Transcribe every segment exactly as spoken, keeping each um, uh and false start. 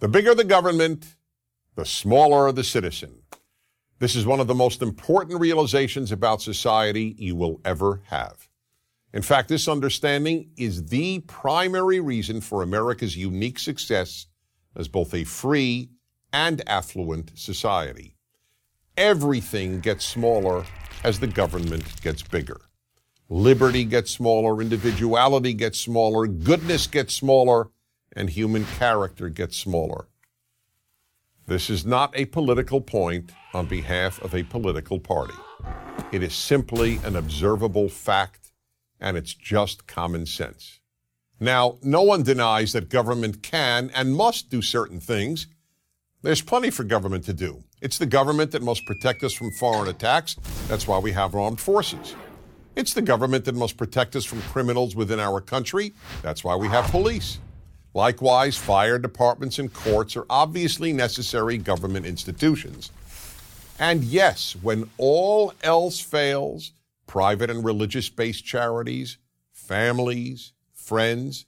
The bigger the government, the smaller the citizen. This is one of the most important realizations about society you will ever have. In fact, this understanding is the primary reason for America's unique success as both a free and affluent society. Everything gets smaller as the government gets bigger. Liberty gets smaller, individuality gets smaller, goodness gets smaller, and human character gets smaller. This is not a political point on behalf of a political party. It is simply an observable fact, and it's just common sense. Now, no one denies that government can and must do certain things. There's plenty for government to do. It's the government that must protect us from foreign attacks. That's why we have armed forces. It's the government that must protect us from criminals within our country. That's why we have police. Likewise, fire departments and courts are obviously necessary government institutions. And yes, when all else fails, private and religious-based charities, families, friends,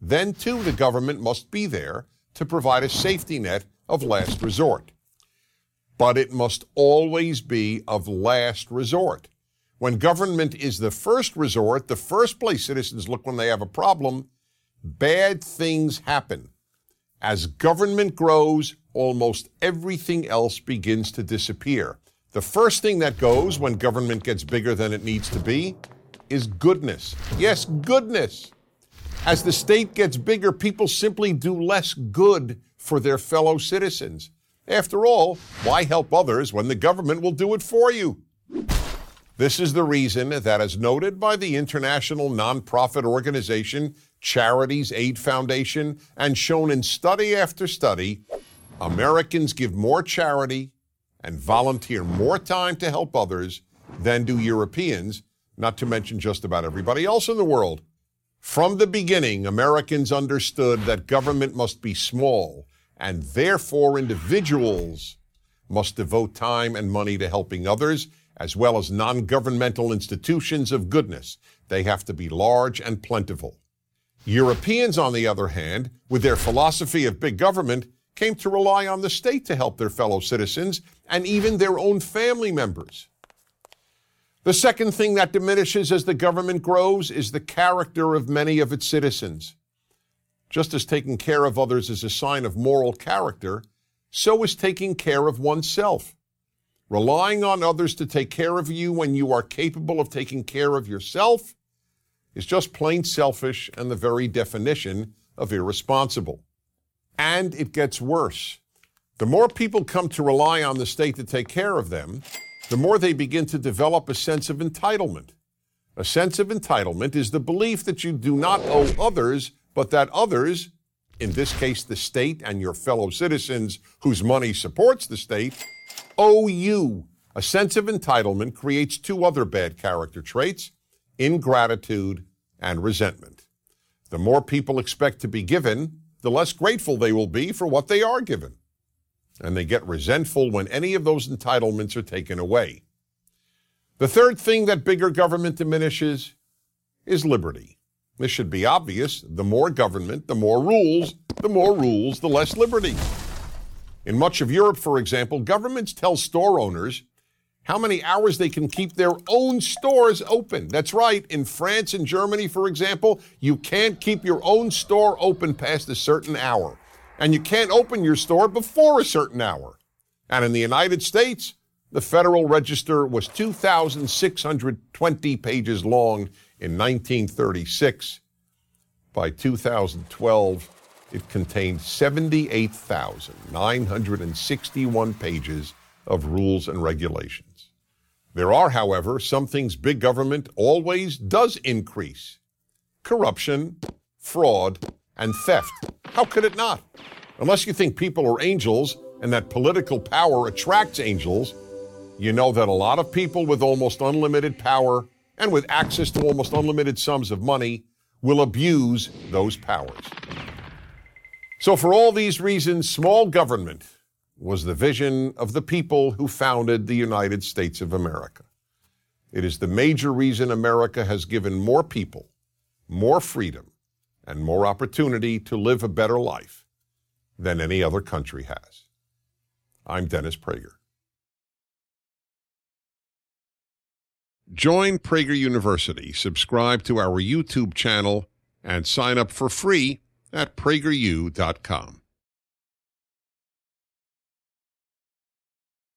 then too the government must be there to provide a safety net of last resort. But it must always be of last resort. When government is the first resort, the first place citizens look when they have a problem, bad things happen. As government grows, almost everything else begins to disappear. The first thing that goes when government gets bigger than it needs to be is goodness. Yes, goodness. As the state gets bigger, people simply do less good for their fellow citizens. After all, why help others when the government will do it for you? This is the reason that, as noted by the international nonprofit organization Charities Aid Foundation, and shown in study after study, Americans give more charity and volunteer more time to help others than do Europeans, not to mention just about everybody else in the world. From the beginning, Americans understood that government must be small, and therefore individuals must devote time and money to helping others, as well as non-governmental institutions of goodness. They have to be large and plentiful. Europeans, on the other hand, with their philosophy of big government, came to rely on the state to help their fellow citizens and even their own family members. The second thing that diminishes as the government grows is the character of many of its citizens. Just as taking care of others is a sign of moral character, so is taking care of oneself. Relying on others to take care of you when you are capable of taking care of yourself is just plain selfish and the very definition of irresponsible. And it gets worse. The more people come to rely on the state to take care of them, the more they begin to develop a sense of entitlement. A sense of entitlement is the belief that you do not owe others, but that others, in this case the state and your fellow citizens whose money supports the state, owe you. A sense of entitlement creates two other bad character traits: ingratitude and resentment. The more people expect to be given, the less grateful they will be for what they are given. And they get resentful when any of those entitlements are taken away. The third thing that bigger government diminishes is liberty. This should be obvious. The more government, the more rules, the more rules, the less liberty. In much of Europe, for example, governments tell store owners how many hours they can keep their own stores open. That's right. In France and Germany, for example, you can't keep your own store open past a certain hour. And you can't open your store before a certain hour. And in the United States, the Federal Register was two thousand six hundred twenty pages long in nineteen thirty-six. By two thousand twelve, it contained seventy-eight thousand nine hundred sixty-one pages of rules and regulations. There are, however, some things big government always does increase: corruption, fraud, and theft. How could it not? Unless you think people are angels and that political power attracts angels, you know that a lot of people with almost unlimited power and with access to almost unlimited sums of money will abuse those powers. So for all these reasons, small government was the vision of the people who founded the United States of America. It is the major reason America has given more people more freedom and more opportunity to live a better life. than any other country has. I'm Dennis Prager. Join Prager University, subscribe to our YouTube channel, and sign up for free at prager u dot com.